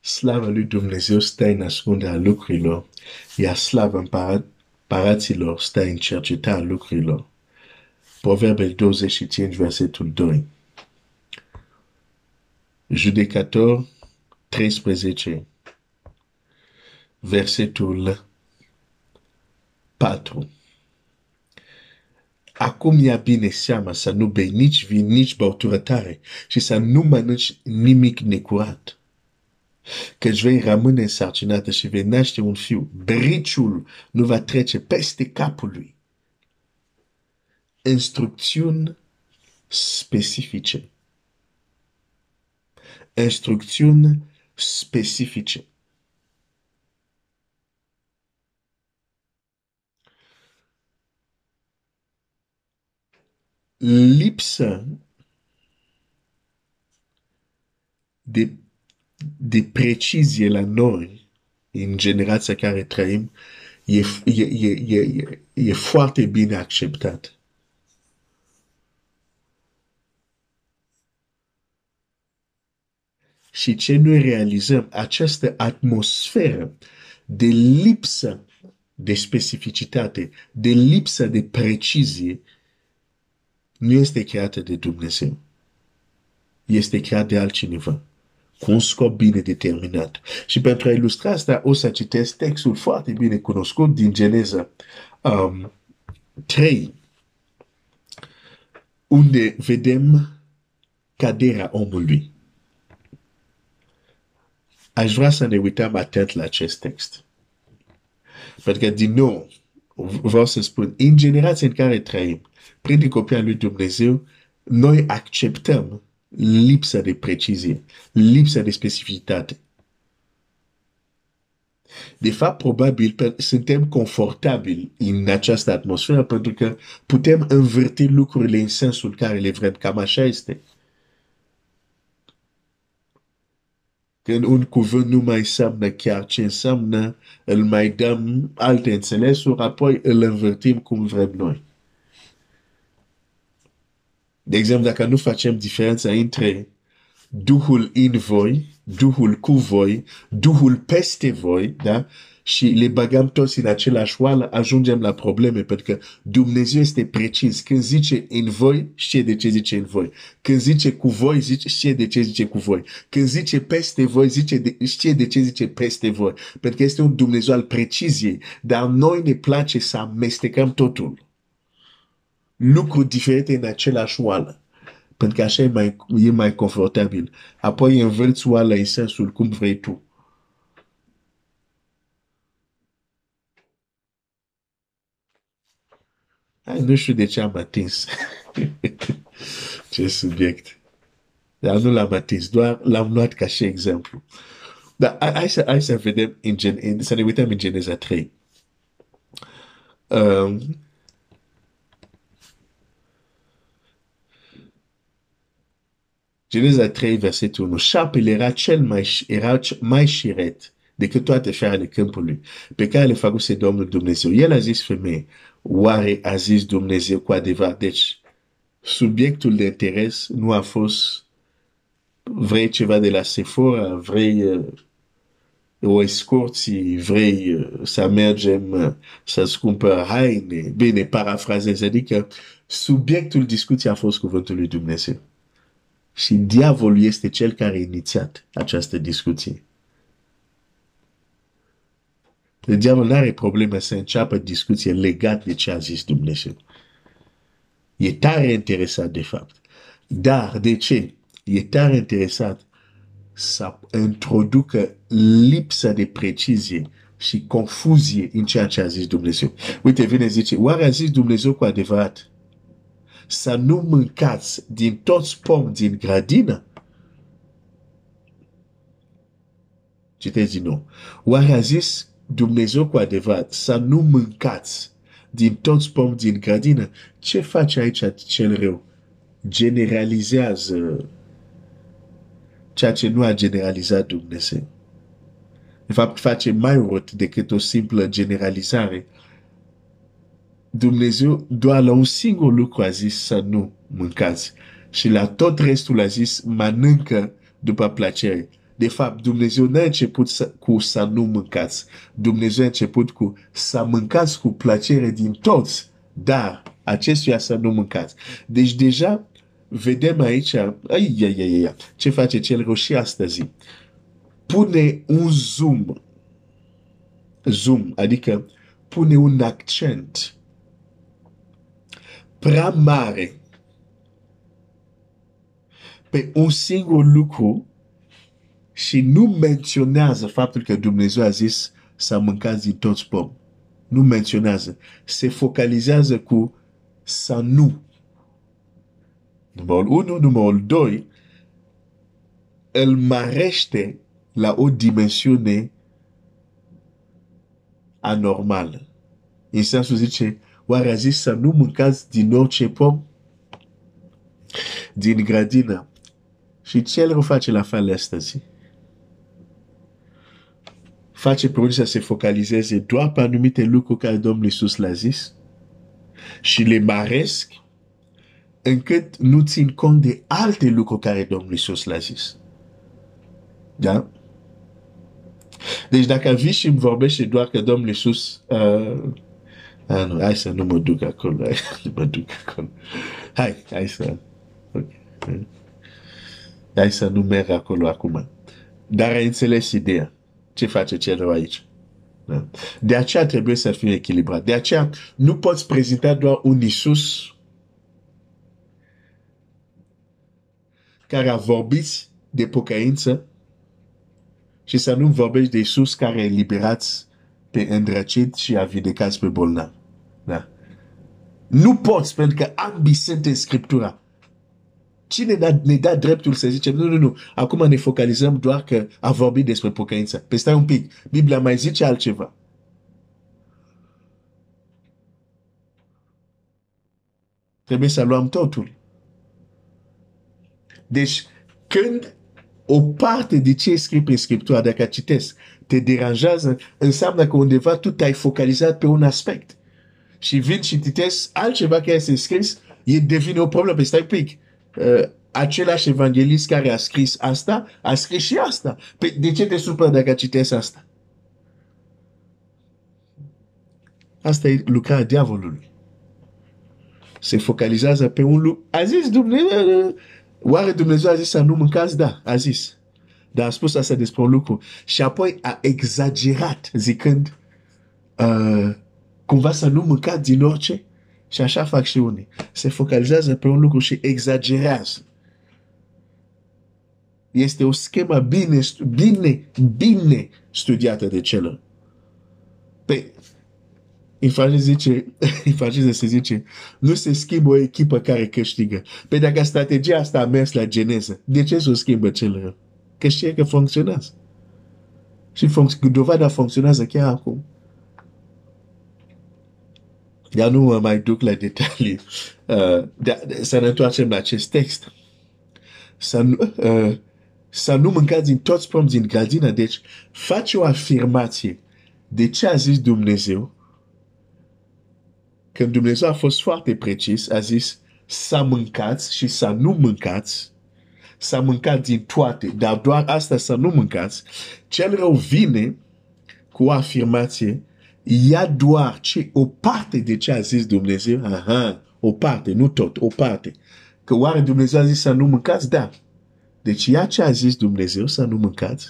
Slavă lui Dumnezeu stă în ascunde a lucrurilor, iar slavă împăraților stă în cercetarea lucrurilor. Proverbele 25, versetul 2. Judecător 13, versetul 4. Acum ia bine seama să nu bei nici vin, nici băutură tare și să nu mănânci nimic necurat, căci vei rămâne însărcinată și vei naște un fiu. Briciul nu va trece peste capul lui. Instrucțiuni specifice. Instrucțiuni specifice. Lipsă de precizie la noi, în generația care trăim, e foarte bine acceptat. Și ce noi realizăm, această atmosferă de lipsă de specificitate, de lipsă de precizie, nu este creată de Dumnezeu. Este creată de altcineva, cu un scop bine determinat. Și pentru a ilustra asta, o să citesc textul foarte bine cunoscut din Geneza 3, unde vedem căderea omului. Aș vrea să ne uităm atent la acest text. Pentru că, din nou, vreau să spun, în generația în care trăim, prin copia lui Dumnezeu, noi acceptăm lipsa de precizie, lipsa de specificitate. De fapt, probabil, suntem confortabili în această atmosferă pentru că putem învârti lucrurile în sensul care le vrem, cam așa este. Când un cuvânt nu mai înseamnă chiar ce înseamnă, îl mai dăm alte înțelesuri, apoi îl învârtim cum vrem noi. De exemplu, dacă nu facem diferența între Duhul în voi, Duhul cu voi, Duhul peste voi, da? Și le bagăm toți în același oală, ajungem la probleme, pentru că Dumnezeu este precis. Când zice în voi, știe de ce zice în voi. Când zice cu voi, știe de ce zice cu voi. Când zice peste voi, știe de ce zice peste voi. Pentru că este un Dumnezeu al preciziei, dar noi ne place să amestecăm totul. Lucruri diferite în același oală, pentru că așa e mai confortabil. Apoi învârți oală în sensul cum vrei tu. Ai, nu știu de ce am atins ce subiect. Dar nu l-am atins, doar l-am luat ca și exemplu. Dar hai să vedem, să ne uităm în Geneza 3. Geneza 3, versetul 1. Șarpele era cel mai șiret decât toate fearele câmpului, pe care le făcuse Domnul Dumnezeu. El a zis femeie, oare a zis Dumnezeu cu adevărat? Deci, subiectul de interes nu a fost vrei ceva de la Sephora, vrei o escorție, vrei să mergem să-ți cumpăr haine. Bine, parafrazez, adică subiectul discuției a fost cuvântul lui Dumnezeu. Și diavolul este cel care a inițiat această discuție. Diavolul n-are probleme să înceapă discuție legată de ce a zis Dumnezeu. E tare interesat, de fapt. Dar de ce? E tare interesat să introducă lipsa de precizie și confuzie în ceea ce a zis Dumnezeu. Uite, vine zice, oare a zis Dumnezeu cu adevărat să nu mâncați din toți pomi din grădină? Citeți din nou. Oare a zis Dumnezeu cu adevărat să nu mâncați din toți pomi din grădină? Ce face aici cel rău? Generalizează ceea ce nu a generalizat Dumnezeu. De fapt, face mai urât decât o simplă generalizare. Dumnezeu doar la un singur lucru a zis să nu mâncați. Și la tot restul a zis mănâncă după plăcere. De fapt, Dumnezeu n-a început cu să nu mâncați. Dumnezeu a început cu să mâncați cu plăcere din toți, dar acestuia să nu mâncați. Deci deja vedem aici, ce face cel roșii astăzi? Pune un zoom, adică pune un accent prea mare pe un singur lucru și nu menționează faptul că Dumnezeu a zis să mâncați din toți pomi. Nu menționează. Se focalizează cu să nu. Numărul 1, numărul 2, îl mărește la o dimensiune anormală. În sensul zice, oare a zis să nu mâncați din orice pom din grădină? Și cel o face la fel astăzi. Face pe unii să se focalizeze doar pe anumite lucruri care Domnul Iisus l-a zis și le măresc încât nu țin cont de alte lucruri care Domnul Iisus l-a zis. Da? Deci dacă vii și îmi vorbește doar că Domnul Iisus... nu, hai să nu mă duc acolo. Hai să... Okay. Hai să nu merg acolo acum. Dar ai înțeles ideea. Ce face celor aici? Da. De aceea trebuie să fim echilibrat. De aceea nu poți prezenta doar un Iisus care a vorbit de pocăință și să nu vorbești de Iisus care a eliberat pe îndrăcit și a vindecat pe bolnav. Da. Nu poți, pentru că ambii sunt în Scriptura. Cine ne da dreptul să zicem, nu, acum ne focalizăm doar că a vorbit despre pocăință. Păi stai un pic, Biblia mai zice altceva. Trebuie să luăm totul. Deci, când o parte de ce e scris prin Scriptura, dacă citesc, te deranjează, înseamnă că undeva tu te-ai focalizat pe un aspect. Și vin și citesc altceva care este scris, e devine o problemă. Păi stai un pic. Același evanghelist care a scris asta, a scris și asta. Păi de ce te supăr dacă citesc asta? Asta e lucrarea diavolului. Se focalizează pe un lucru. A zis Dumnezeu, oare Dumnezeu a zis să nu mâncați? Da, a zis. Dar a spus asta despre un lucru. Și apoi a exagerat, zicând cumva să nu mâncați din orice. Și așa fac și unii. Se focalizează pe un lucru și exagerează. Este o schemă bine studiată de celor. Pe infantil se zice, nu se schimbă o echipă care câștigă. Pe dacă strategia asta a mers la geneză, de ce se schimbă celor? Că știe că funcționează. Și dovada funcționează chiar acum. Dar nu mă mai duc la detalii. Să ne întoarcem la acest text. Să nu mâncați din toți pomii din grădină. Deci, faci o afirmație de ce a zis Dumnezeu. Când Dumnezeu a fost foarte precis, a zis să mâncați și să nu mâncați. Să mâncați din toate, dar doar asta să nu mâncați. Cel rău vine cu o afirmație. Ia doar o parte de ce a zis Dumnezeu. Aha, o parte, nu tot, o parte. Că oare Dumnezeu a zis să nu mâncați? Da. Deci ia ce a zis Dumnezeu să nu mâncați.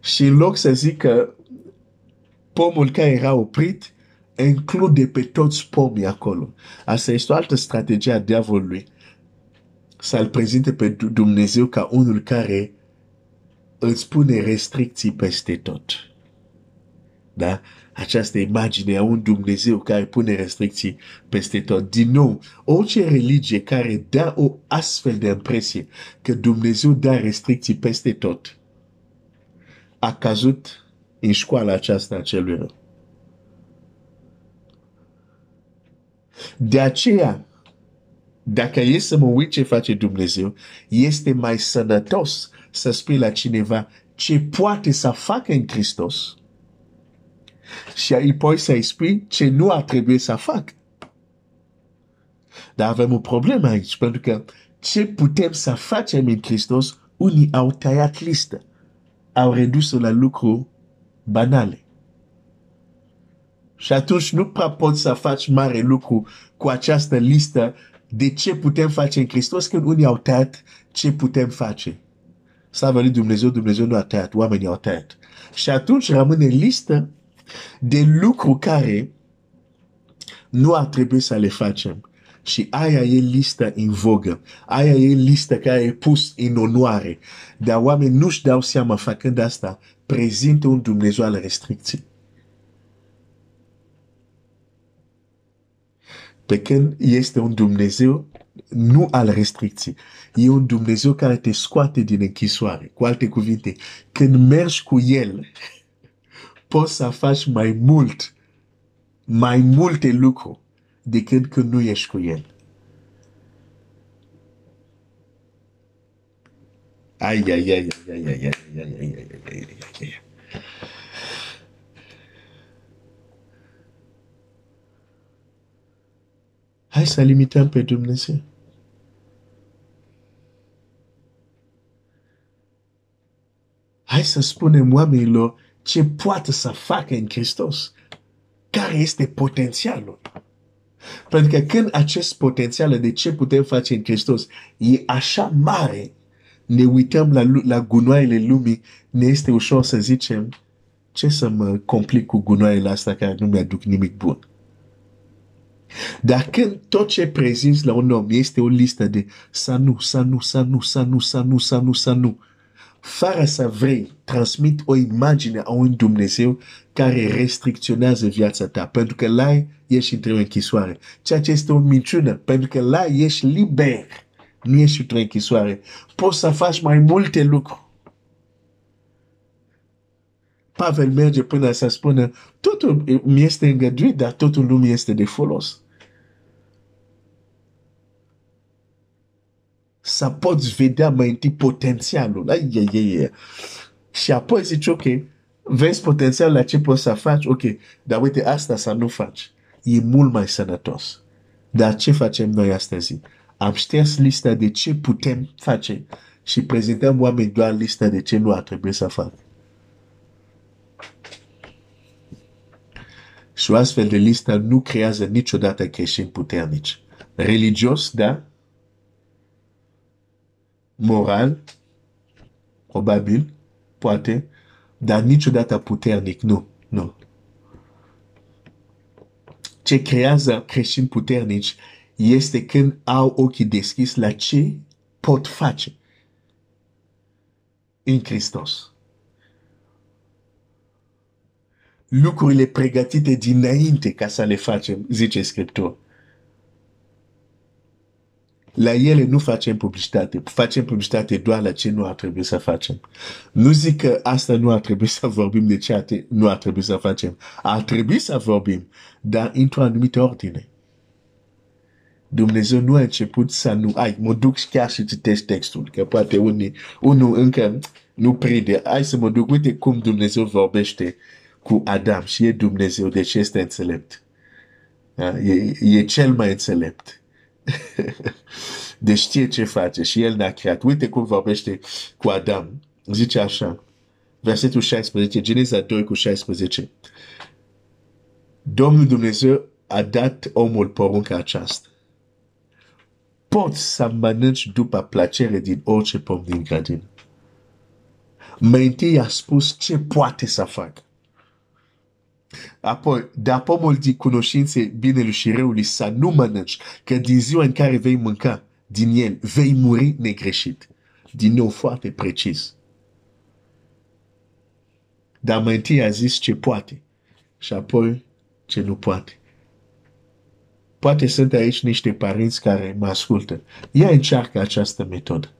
Și în loc să zic că pomul care era oprit include pe toți pomii acolo. Asta este o altă strategie a diavolului. Să-l prezinte pe Dumnezeu ca unul care îți pune restricții peste tot. Da? Această imagine a un Dumnezeu care pune restricții peste tot. Din nou, orice religie care dă o astfel de impresie că Dumnezeu dă restricții peste tot a căzut în școala aceasta a celui rău. De aceea, dacă e să mă uit ce face Dumnezeu, este mai sănătos să spui la cineva ce poate să facă în Hristos și apoi să-i spui ce nu ar trebui să fac. Dar avem o problemă aici, pentru că ce putem să facem în Hristos Unii au tăiat listă, au redus-o la lucruri banale. Și atunci nu prea poți să faci mare lucru cu această listă de ce putem face în Hristos, când unii au tăiat ce putem face. Slavă lui Dumnezeu, Dumnezeu nu a tăiat, oamenii au tăiat. Și atunci rămâne listă de lucruri care nu ar trebui să le facem. Și aia e lista în vogă. Aia e lista care e pus în onoare. Dar oamenii nu-și dau seama, făcând asta, prezintă un Dumnezeu al restricției. Pe când este un Dumnezeu nu al restricției. E un Dumnezeu care te scoate din închisoare. Cu alte cuvinte, când mergi cu El, poți să faci mai mult, mai multe lucruri decât când nu ești cu El. Hai să limităm pe Dumnezeu. Hai să spunem oamenilor ce poate să facă în Hristos, care este potențialul. Pentru că când acest potențial de ce putem face în Hristos e așa mare, ne uităm la gunoaiele lumii, ne este ușor să zicem, ce să mă complic cu gunoaiele astea care nu mi-aduc nimic bun. Dar când tot ce prezinți la un om este o listă de să nu, fără să vrei, transmit o imagine a un Dumnezeu care restricționează viața ta, pentru că la ești într-o închisoare. Ceea ce este o minciună, pentru că la ești liber, nu ești într-o închisoare. Poți să faci mai multe lucruri. Pavel merge până să spună, totul mi este îngăduit, dar totul nu mi este de folos. Să poți vedea mai întâi potențialul. Și apoi zici, ok, vezi potențialul la ce poți să faci, ok, dar uite, asta să nu faci. E mult mai sănătos. Dar ce facem noi astăzi? Am șters lista de ce putem face și prezentăm oameni doar lista de ce nu ar trebui să fac. Și o astfel de listă nu creează niciodată creștini puternici. Religios, da? Moral, probabil, poate, dar niciodată puternic, nu, nu. Ce creează creștini puternici este când au ochii deschis la ce pot face în Hristos. Lucrurile pregătite dinainte ca să le facem, zice Scriptura. La ele nu facem publicitate. Facem publicitate doar la ce nu ar trebui să facem. Nu zic că asta nu ar trebui să vorbim de ce nu ar trebui să facem. Ar trebui să vorbim, dar într-o anumită ordine. Dumnezeu nu a început să nu... Ai, mă duc chiar și citești textul, că poate unul încă nu prinde. Hai să mă duc, uite cum Dumnezeu vorbește cu Adam și e Dumnezeu, deci este înțelept. E cel mai înțelept. Deci știe ce face și el n-a creat. Uite cum vorbește cu Adam. Zice așa, versetul 16, Geneza 2 cu 16. Domnul Dumnezeu a dat omul porunca aceasta. Poți să mănânci după plăcere din orice pom din grădină. Mai întâi i-a spus ce poate să facă. Apoi, dar pomul de cunoștințe binelui și răului să nu mănânci, că din ziua în care vei mânca din el, vei muri negreșit. Din nou, foarte precis. Dar mai întâi a zis ce poate și apoi ce nu poate. Poate sunt aici niște părinți care mă ascultă. Ia încearcă această metodă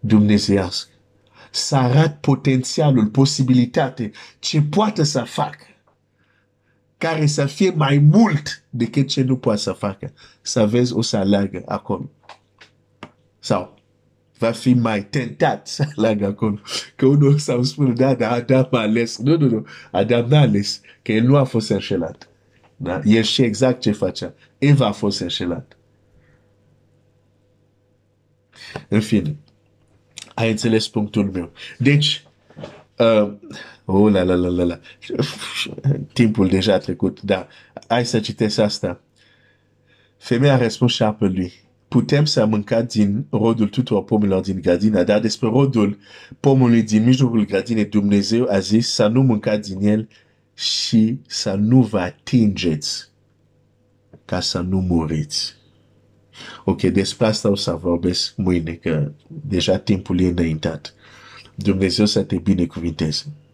dumnezeiască. Să arăt potențialul, posibilitate, ce poate să facă, care să fie mai mult decât ce nu poate să facă. Să vezi o să aleagă acolo. Sau va fi mai tentat să aleagă acolo. Că unul o să-mi spune, da, Adam a ales. Nu, Adam n-a ales, că el nu a fost înșelat. Da? El știe exact ce facea. Eva a fost înșelat. În fine. ai înțeles punctul meu. Deci, timpul deja a trecut, dar hai să citesc asta. Femeia a răspuns și apă lui: putem să mâncăm din rodul tuturor pomilor din grădină, dar despre rodul pomului din mijlocul grădinei, Dumnezeu a zis să nu mâncați din el și să nu vă atingeți, ca să nu muriți. Ok, despre asta o să vorbesc mâine, că deja timpul e înaintat. Dumnezeu să te binecuvinteze.